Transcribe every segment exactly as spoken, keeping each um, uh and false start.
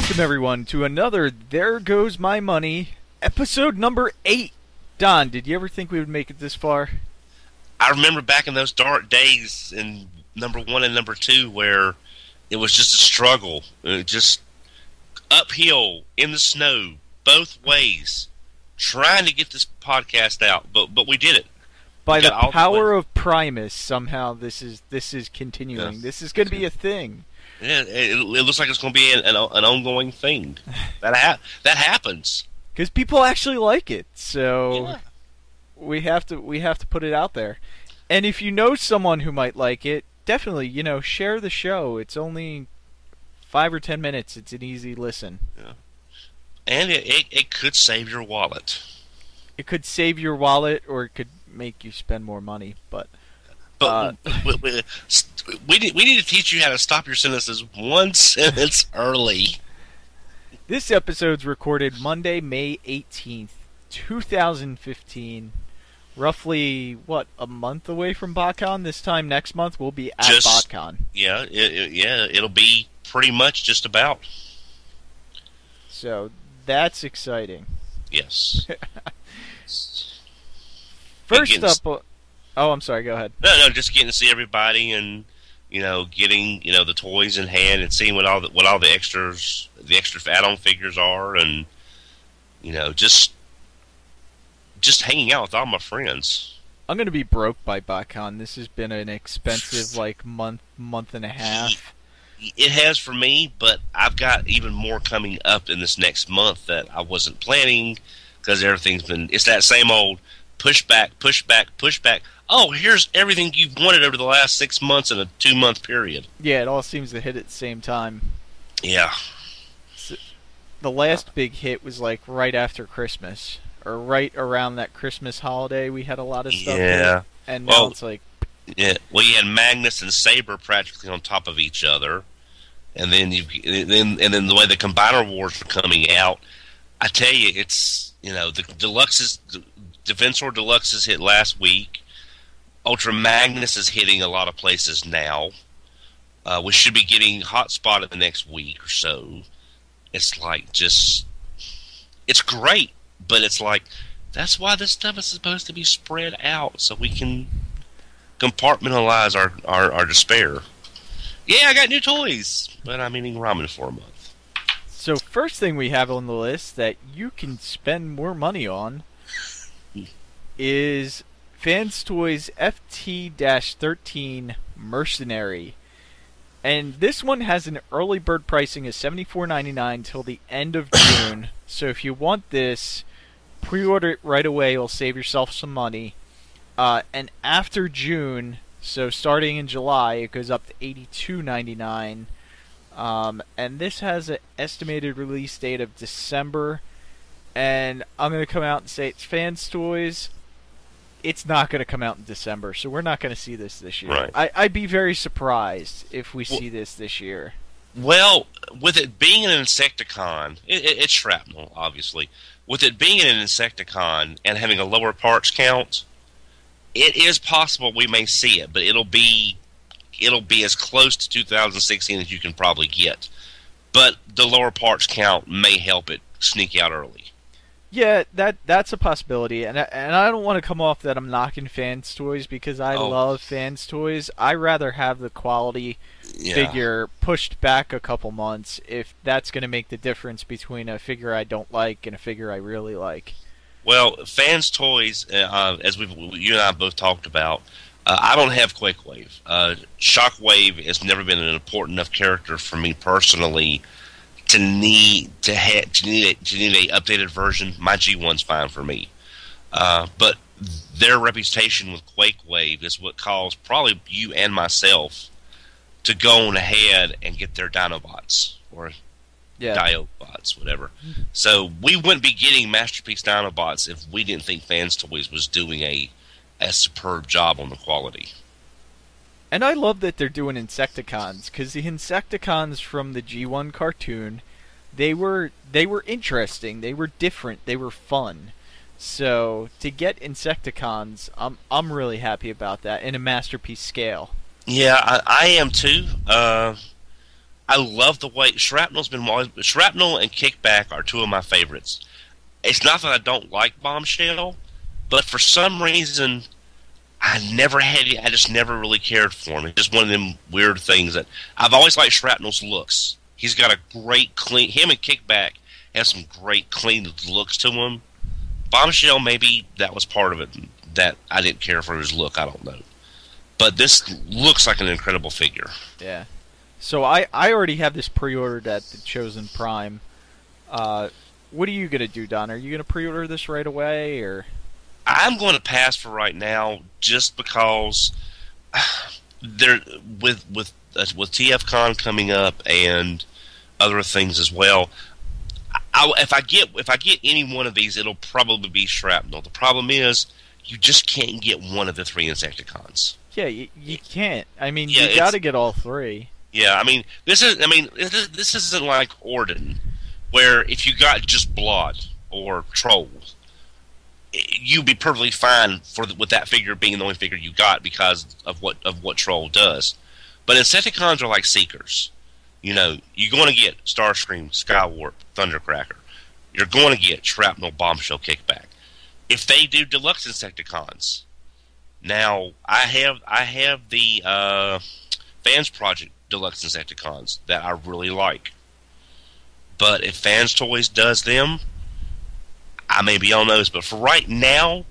Welcome everyone to another There Goes My Money, episode number eight. Don, did you ever think we would make it this far? I remember back in those dark days in number one and number two where it was just a struggle. It just uphill, in the snow, both ways, trying to get this podcast out, but but we did it. By the power of Primus, somehow this is this is continuing. Yes. This is going to be a thing. Yeah, it, it looks like it's going to be an, an, an ongoing thing. That ha that happens because people actually like it, so yeah. we have to we have to put it out there. And if you know someone who might like it, definitely you know share the show. It's only five or ten minutes. It's an easy listen. Yeah. And it, it it could save your wallet. It could save your wallet, or it could make you spend more money, but. But uh, we, we, we, need, we need to teach you how to stop your sentences one sentence early. This episode's recorded Monday, May eighteenth, two thousand fifteen. Roughly, what, a month away from BotCon? This time next month we'll be at just, BotCon. Yeah, it, it, yeah, it'll be pretty much just about. So, that's exciting. Yes. First Against up... Oh, I'm sorry. Go ahead. No, no, just getting to see everybody, and you know, getting you know the toys in hand, and seeing what all the, what all the extras, the extra add-on figures are, and you know, just just hanging out with all my friends. I'm gonna be broke by BotCon. This has been an expensive like month, month and a half. It has for me, but I've got even more coming up in this next month that I wasn't planning because everything's been. It's that same old push back, push back, push back. Oh, here's everything you've wanted over the last six months in a two-month period. Yeah, it all seems to hit at the same time. Yeah. So the last big hit was, like, right after Christmas, or right around that Christmas holiday. We had a lot of stuff. Yeah. With, and now well, it's like... Yeah. Well, you had Magnus and Saber practically on top of each other, and then you, and then and then the way the Combiner Wars were coming out, I tell you, it's, you know, the Deluxes, the Defensor Deluxes hit last week. Ultra Magnus is hitting a lot of places now. Uh, we should be getting Hotspot in the next week or so. It's like just... It's great, but it's like... That's why this stuff is supposed to be spread out, so we can compartmentalize our, our, our despair. Yeah, I got new toys, but I'm eating ramen for a month. So first thing we have on the list that you can spend more money on is... Fans Toys F T thirteen Mercenary. And this one has an early bird pricing of seventy-four ninety-nine till the end of June. So if you want this, pre-order it right away. You'll save yourself some money. Uh, and after June, so starting in July, it goes up to eighty-two ninety-nine. Um, and this has an estimated release date of December. And I'm going to come out and say it's Fans Toys. It's not going to come out in December, so we're not going to see this this year. Right. I, I'd be very surprised if we well, see this this year. Well, with it being an Insecticon, it, it, it's Shrapnel, obviously. With it being an Insecticon and having a lower parts count, it is possible we may see it, but it'll be it'll be as close to two thousand sixteen as you can probably get. But the lower parts count may help it sneak out early. Yeah, that that's a possibility, and I, and I don't want to come off that I'm knocking Fans Toys because I oh. love Fans Toys. I rather have the quality yeah. figure pushed back a couple months if that's going to make the difference between a figure I don't like and a figure I really like. Well, Fans Toys, uh, as we you and I both talked about, uh, I don't have Quakewave. Uh, Shockwave has never been an important enough character for me personally. To need to have to need a, to need a updated version, my G one's fine for me. Uh, but their reputation with Quakewave is what caused probably you and myself to go on ahead and get their Dinobots or yeah. Diobots, whatever. So we wouldn't be getting Masterpiece Dinobots if we didn't think Fans Toys was doing a a superb job on the quality. And I love that they're doing Insecticons, because the Insecticons from the G one cartoon, they were they were interesting, they were different, they were fun. So to get Insecticons, I'm I'm really happy about that in a masterpiece scale. Yeah, I, I am too. Uh, I love the way Shrapnel's been. Shrapnel and Kickback are two of my favorites. It's not that I don't like Bombshell, but for some reason, I never had it. I just never really cared for him. It's just one of them weird things that I've always liked. Shrapnel's looks. He's got a great clean. Him and Kickback have some great clean looks to him. Bombshell, maybe that was part of it, that I didn't care for his look. I don't know. But this looks like an incredible figure. Yeah. So I, I already have this pre-ordered at the Chosen Prime. Uh, what are you going to do, Don? Are you going to pre-order this right away? Or I'm going to pass for right now just because there with with uh, with TFCon coming up and other things as well. I, if I get if I get any one of these, it'll probably be Shrapnel. The problem is you just can't get one of the three Insecticons. Yeah, you, you can't. I mean, yeah, you got to get all three. Yeah, I mean, this is I mean, this, this isn't like Orden, where if you got just Blood or Troll, you'd be perfectly fine for the, with that figure being the only figure you got because of what of what Troll does. But Insecticons are like Seekers. You know, you're going to get Starscream, Skywarp, Thundercracker. You're going to get Shrapnel, Bombshell, Kickback. If they do deluxe Insecticons, now I have I have the uh, Fans Project deluxe Insecticons that I really like. But if Fans Toys does them, I may be on those. But for right now,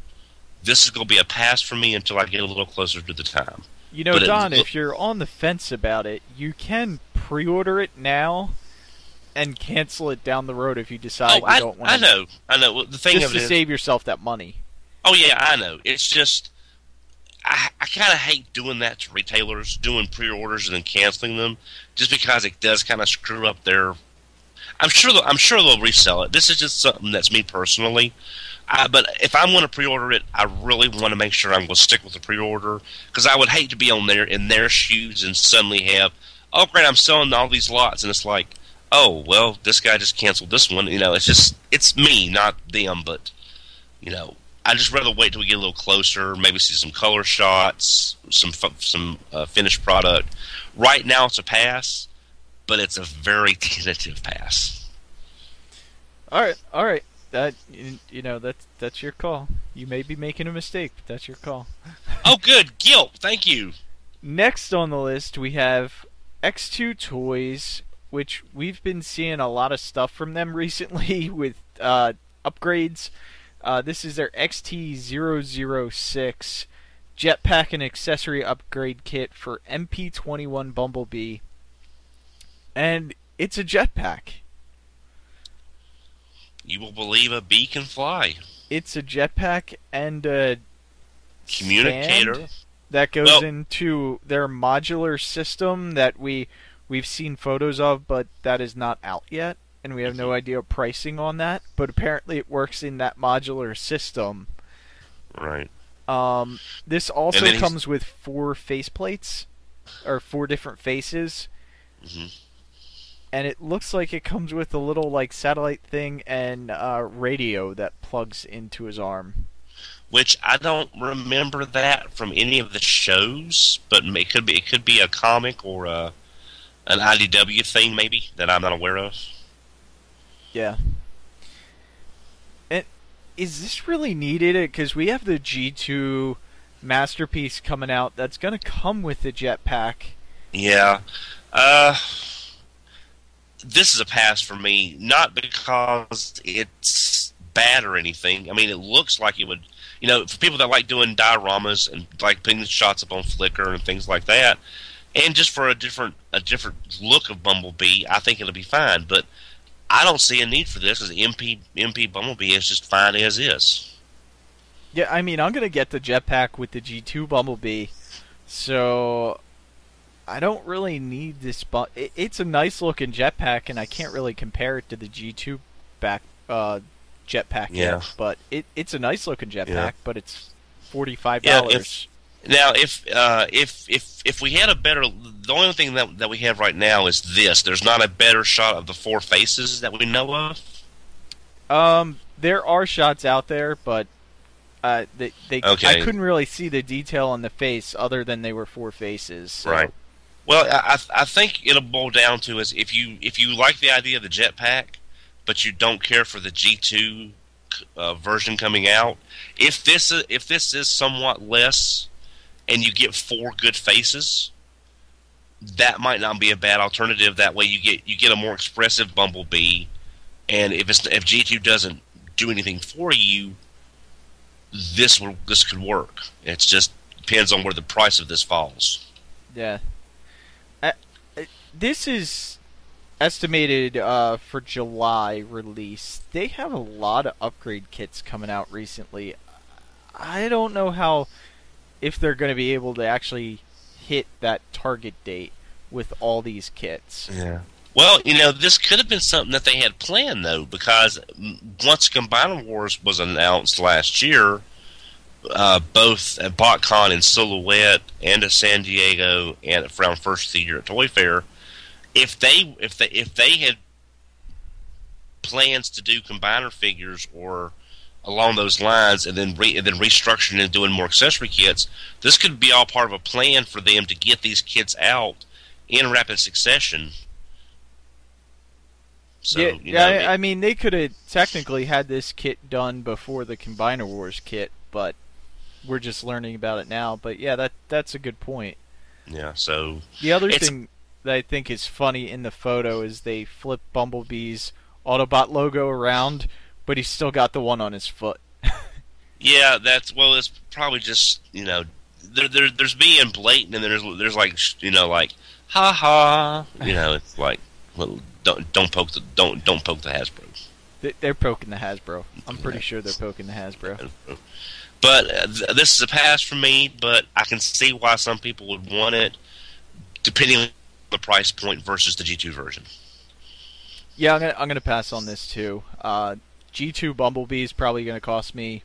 this is going to be a pass for me until I get a little closer to the time. You know, but Don, it, if you're on the fence about it, you can pre-order it now and cancel it down the road if you decide oh, you I, don't want to. I know, I know. The thing just of to it save is, yourself that money. Oh yeah, I know. It's just I, I kind of hate doing that to retailers, doing pre-orders and then canceling them, just because it does kind of screw up their. I'm sure. I'm sure they'll resell it. This is just something that's me personally. I, but if I'm going to pre-order it, I really want to make sure I'm going to stick with the pre-order, because I would hate to be on there in their shoes and suddenly have, oh great, I'm selling all these lots, and it's like, oh well, this guy just canceled this one. You know, it's just it's me, not them. But you know, I just rather wait till we get a little closer, maybe see some color shots, some some uh, finished product. Right now, it's a pass, but it's a very tentative pass. All right, all right. That you know that's that's your call. You may be making a mistake, but that's your call. Oh, good guilt. Thank you. Next on the list we have X two Toys, which we've been seeing a lot of stuff from them recently with uh, upgrades. Uh, this is their X T zero zero six jetpack and accessory upgrade kit for M P twenty-one Bumblebee, and it's a jetpack. You will believe a bee can fly. It's a jetpack and a communicator that goes well, into their modular system that we we've seen photos of, but that is not out yet, and we have no idea of pricing on that. But apparently, it works in that modular system. Right. Um. This also comes with four faceplates, or four different faces. Mm-hmm. And it looks like it comes with a little, like, satellite thing and uh, radio that plugs into his arm. Which I don't remember that from any of the shows, but it could be it could be a comic or a, an I D W thing, maybe, that I'm not aware of. Yeah. And is this really needed? Because we have the G two masterpiece coming out that's going to come with the jetpack. Yeah. Uh... This is a pass for me, not because it's bad or anything. I mean, it looks like it would, you know, for people that like doing dioramas and like putting shots up on Flickr and things like that, and just for a different a different look of Bumblebee, I think it'll be fine. But I don't see a need for this, because M P M P Bumblebee is just fine as is. Yeah, I mean, I'm gonna get the jetpack with the G two Bumblebee, so I don't really need this, but it's a nice looking jetpack, and I can't really compare it to the G two back uh, jetpack. Yeah, yet, but it it's a nice looking jetpack, yeah. But it's forty five dollars. Yeah, now, if uh, if if if we had a better, the only thing that that we have right now is this. There's not a better shot of the four faces that we know of. Um, there are shots out there, but uh, they they okay. I couldn't really see the detail on the face other than they were four faces. So. Right. Well, I, I think it'll boil down to is if you if you like the idea of the jetpack, but you don't care for the G two uh, version coming out. If this if this is somewhat less, and you get four good faces, that might not be a bad alternative. That way, you get you get a more expressive Bumblebee, and if it's if G two doesn't do anything for you, this will this could work. It just depends on where the price of this falls. Yeah, I, I, this is estimated uh, for July release. They have a lot of upgrade kits coming out recently. I don't know how if they're going to be able to actually hit that target date with all these kits. Yeah. Well, you know, this could have been something that they had planned, though, because once Combiner Wars was announced last year, uh, both at BotCon in Silhouette and at San Diego and around first of the year at Toy Fair, if they if they if they had plans to do Combiner figures or along those lines, and then re- and then restructuring and doing more accessory kits, this could be all part of a plan for them to get these kits out in rapid succession. So, yeah, you know, I, it, I mean, they could have technically had this kit done before the Combiner Wars kit, but we're just learning about it now. But yeah, that that's a good point. Yeah. So the other thing that I think is funny in the photo is they flip Bumblebee's Autobot logo around, but he's still got the one on his foot. Yeah, that's well. It's probably just you know, there, there, there's being blatant, and there's there's like you know, like ha ha. You know, it's like well, don't don't poke the don't don't poke the Hasbro. They're poking the Hasbro. I'm pretty yeah. sure they're poking the Hasbro. But uh, th- this is a pass for me. But I can see why some people would want it, depending on the price point versus the G two version. Yeah, I'm gonna I'm gonna pass on this too. Uh, G two Bumblebee is probably going to cost me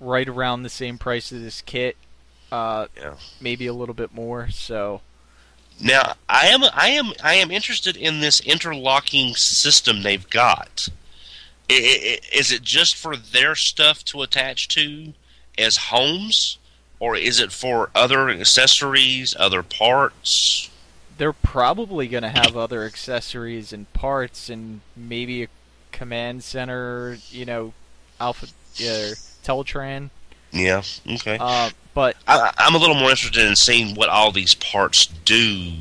right around the same price as this kit, uh, yeah. maybe a little bit more. So now I am I am I am interested in this interlocking system they've got. I, I, is it just for their stuff to attach to as homes, or is it for other accessories, other parts? They're probably going to have other accessories and parts, and maybe a command center, you know, Alpha, yeah, Teletran. Yeah, okay. Uh, but I, I'm a little more interested in seeing what all these parts do,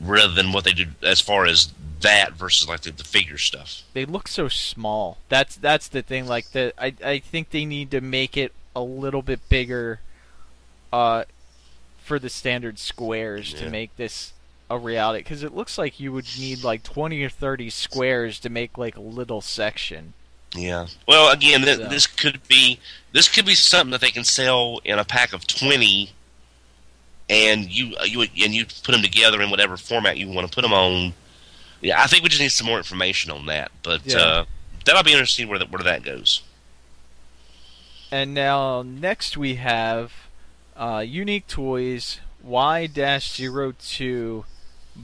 rather than what they do as far as that versus like the, the figure stuff. They look so small. That's that's the thing. Like the, I I think they need to make it a little bit bigger, uh, for the standard squares yeah. to make this a reality, because it looks like you would need like twenty or thirty squares to make like a little section. Yeah. Well, again, th- so. this could be this could be something that they can sell in a pack of twenty, and you you and you put them together in whatever format you want to put them on. Yeah, I think we just need some more information on that, but yeah. uh, that'll be interesting where that where that goes. And now next we have uh, Unique Toys Y oh two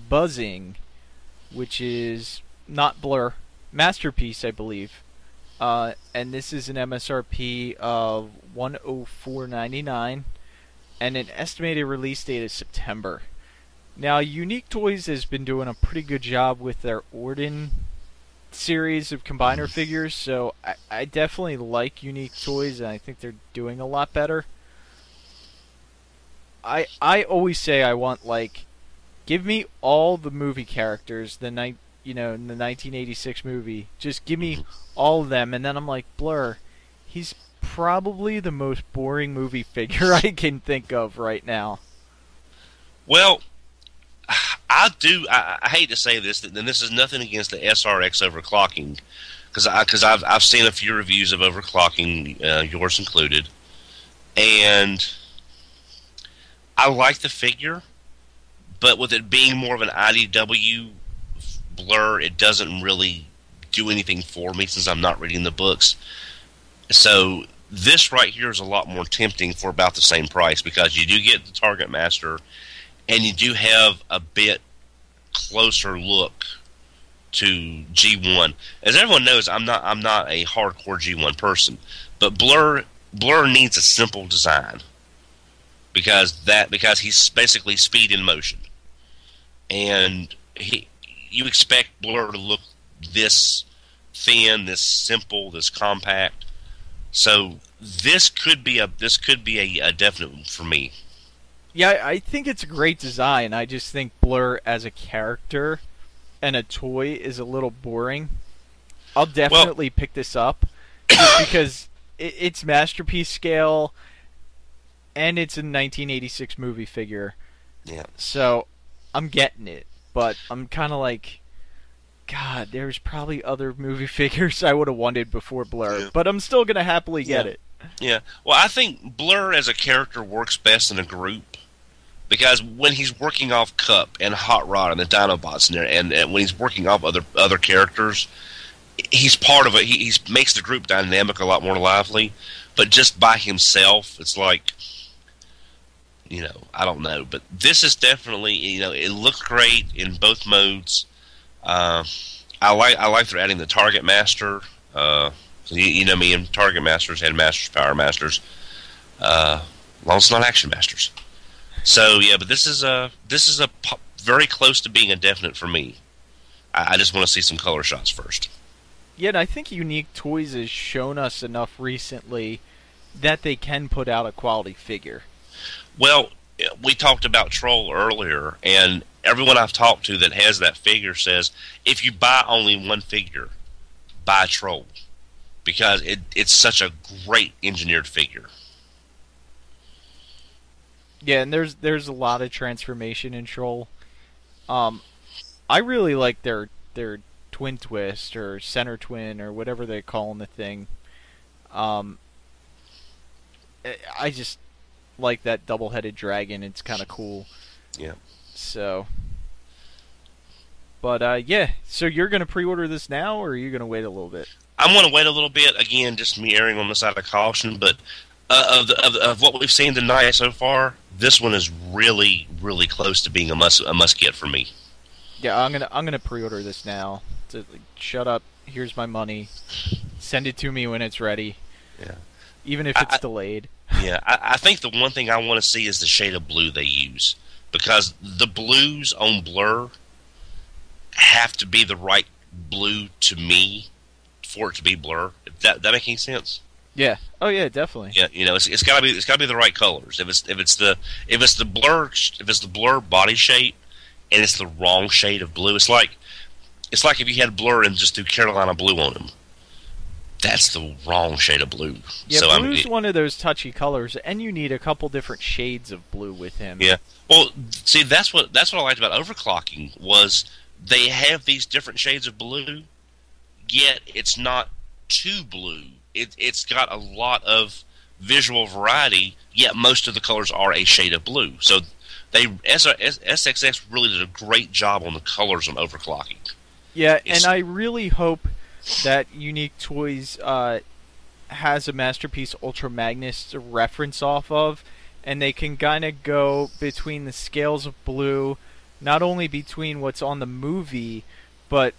Buzzing, which is not Blur, Masterpiece, I believe. Uh, and this is an M S R P of one oh four ninety-nine and an estimated release date of September. Now, Unique Toys has been doing a pretty good job with their Orden series of combiner figures, so I, I definitely like Unique Toys, and I think they're doing a lot better. I I always say I want, like, give me all the movie characters, the ni- you know, in the nineteen eighty-six movie. Just give me all of them, and then I'm like, Blur, he's probably the most boring movie figure I can think of right now. Well, I do, I, I hate to say this, and this is nothing against the S R X overclocking, because I, cause I've, I've seen a few reviews of overclocking, uh, yours included, and I like the figure, but with it being more of an I D W Blur, it doesn't really do anything for me since I'm not reading the books. So this right here is a lot more tempting for about the same price, because you do get the Target Master, and you do have a bit closer look to G one. As everyone knows, I'm not I'm not a hardcore G one person, but Blur Blur needs a simple design. because that because he's basically speed in motion, and he you expect Blur to look this thin, this simple, this compact. So this could be a this could be a, a definite one for me. Yeah, I think it's a great design. I just think Blur as a character and a toy is a little boring. I'll definitely well, pick this up just because it, it's masterpiece scale and it's a nineteen eighty-six movie figure. Yeah. So I'm getting it, but I'm kind of like, God, there's probably other movie figures I would have wanted before Blur, yeah. but I'm still going to happily get yeah. it. Yeah. Well, I think Blur as a character works best in a group because when he's working off Cup and Hot Rod and the Dinobots in there, and, and when he's working off other other characters, he's part of it. He he's, makes the group dynamic a lot more lively, but just by himself, it's like, you know, I don't know. But this is definitely, you know, it looks great in both modes. Uh, I like I like they're adding the Target Master. Uh, you, you know me, and Target Masters, Head Masters, Power Masters. Uh, well, it's not Action Masters. So yeah, but this is a this is a pop, very close to being a definite for me. I, I just want to see some color shots first. Yeah, and I think Unique Toys has shown us enough recently that they can put out a quality figure. Well, we talked about Troll earlier, and everyone I've talked to that has that figure says, if you buy only one figure, buy Troll, because it, it's such a great engineered figure. Yeah, and there's there's a lot of transformation in Troll. Um, I really like their their twin twist or center twin or whatever they call in the thing. Um, I just like that double-headed dragon. It's kind of cool. Yeah. So, but uh, yeah, so you're going to pre-order this now, or are you going to wait a little bit? I'm going to wait a little bit. Again, just me erring on the side of caution, but uh, of, the, of, of what we've seen tonight so far, this one is really, really close to being a must a must get for me. Yeah, I'm gonna I'm gonna pre-order this now. To, like, shut up. Here's my money. Send it to me when it's ready. Yeah. Even if it's I, delayed. Yeah, I, I think the one thing I want to see is the shade of blue they use. Because the blues on Blur have to be the right blue to me for it to be Blur. That that making sense? Yeah. Oh yeah, definitely. Yeah, you know, it's it's gotta be it's gotta be the right colors. If it's if it's the if it's the blur if it's the Blur body shape and it's the wrong shade of blue, it's like it's like if you had Blur and just threw Carolina blue on him. That's the wrong shade of blue. Yeah, so blue's I mean, one of those touchy colors, and you need a couple different shades of blue with him. Yeah. Well, see, that's what that's what I liked about overclocking was they have these different shades of blue, yet it's not too blue. It, it's got a lot of visual variety, yet most of the colors are a shade of blue. So they S X X really did a great job on the colors on overclocking. Yeah, it's, and I really hope that Unique Toys uh, has a Masterpiece Ultra Magnus to reference off of, and they can kind of go between the scales of blue, not only between what's on the movie, but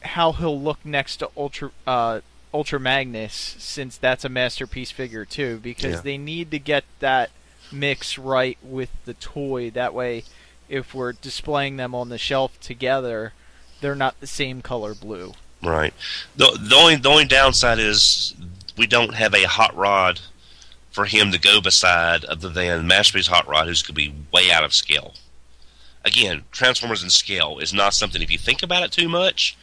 how he'll look next to Ultra uh, Ultra Magnus, since that's a Masterpiece figure too, because yeah. they need to get that mix right with the toy. That way, if we're displaying them on the shelf together, they're not the same color blue. Right. The, the only the only downside is we don't have a hot rod for him to go beside other than Masterpiece Hot Rod, who's going to be way out of scale. Again, Transformers in scale is not something, if you think about it too much,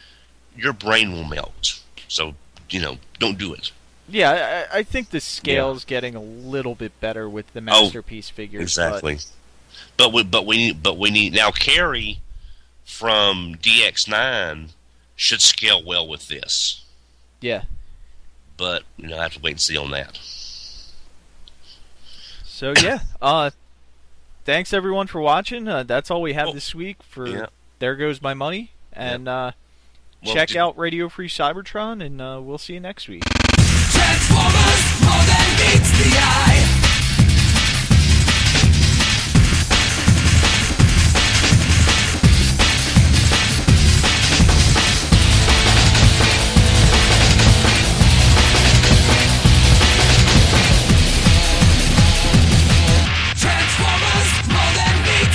your brain will melt. So, you know, don't do it. Yeah, I, I think the scale's yeah. getting a little bit better with the Masterpiece oh, figures. Exactly. But, but, we, but, we, but we need... Now, Carrie from D X nine... should scale well with this. Yeah. But, you know, I have to wait and see on that. So, yeah. uh, thanks, everyone, for watching. Uh, that's all we have well, this week for yeah. There Goes My Money. And yeah. uh, well, check out Radio Free Cybertron, and uh, we'll see you next week. Transformers, more than meets the eye.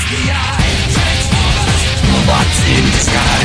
Transformers, robots in disguise.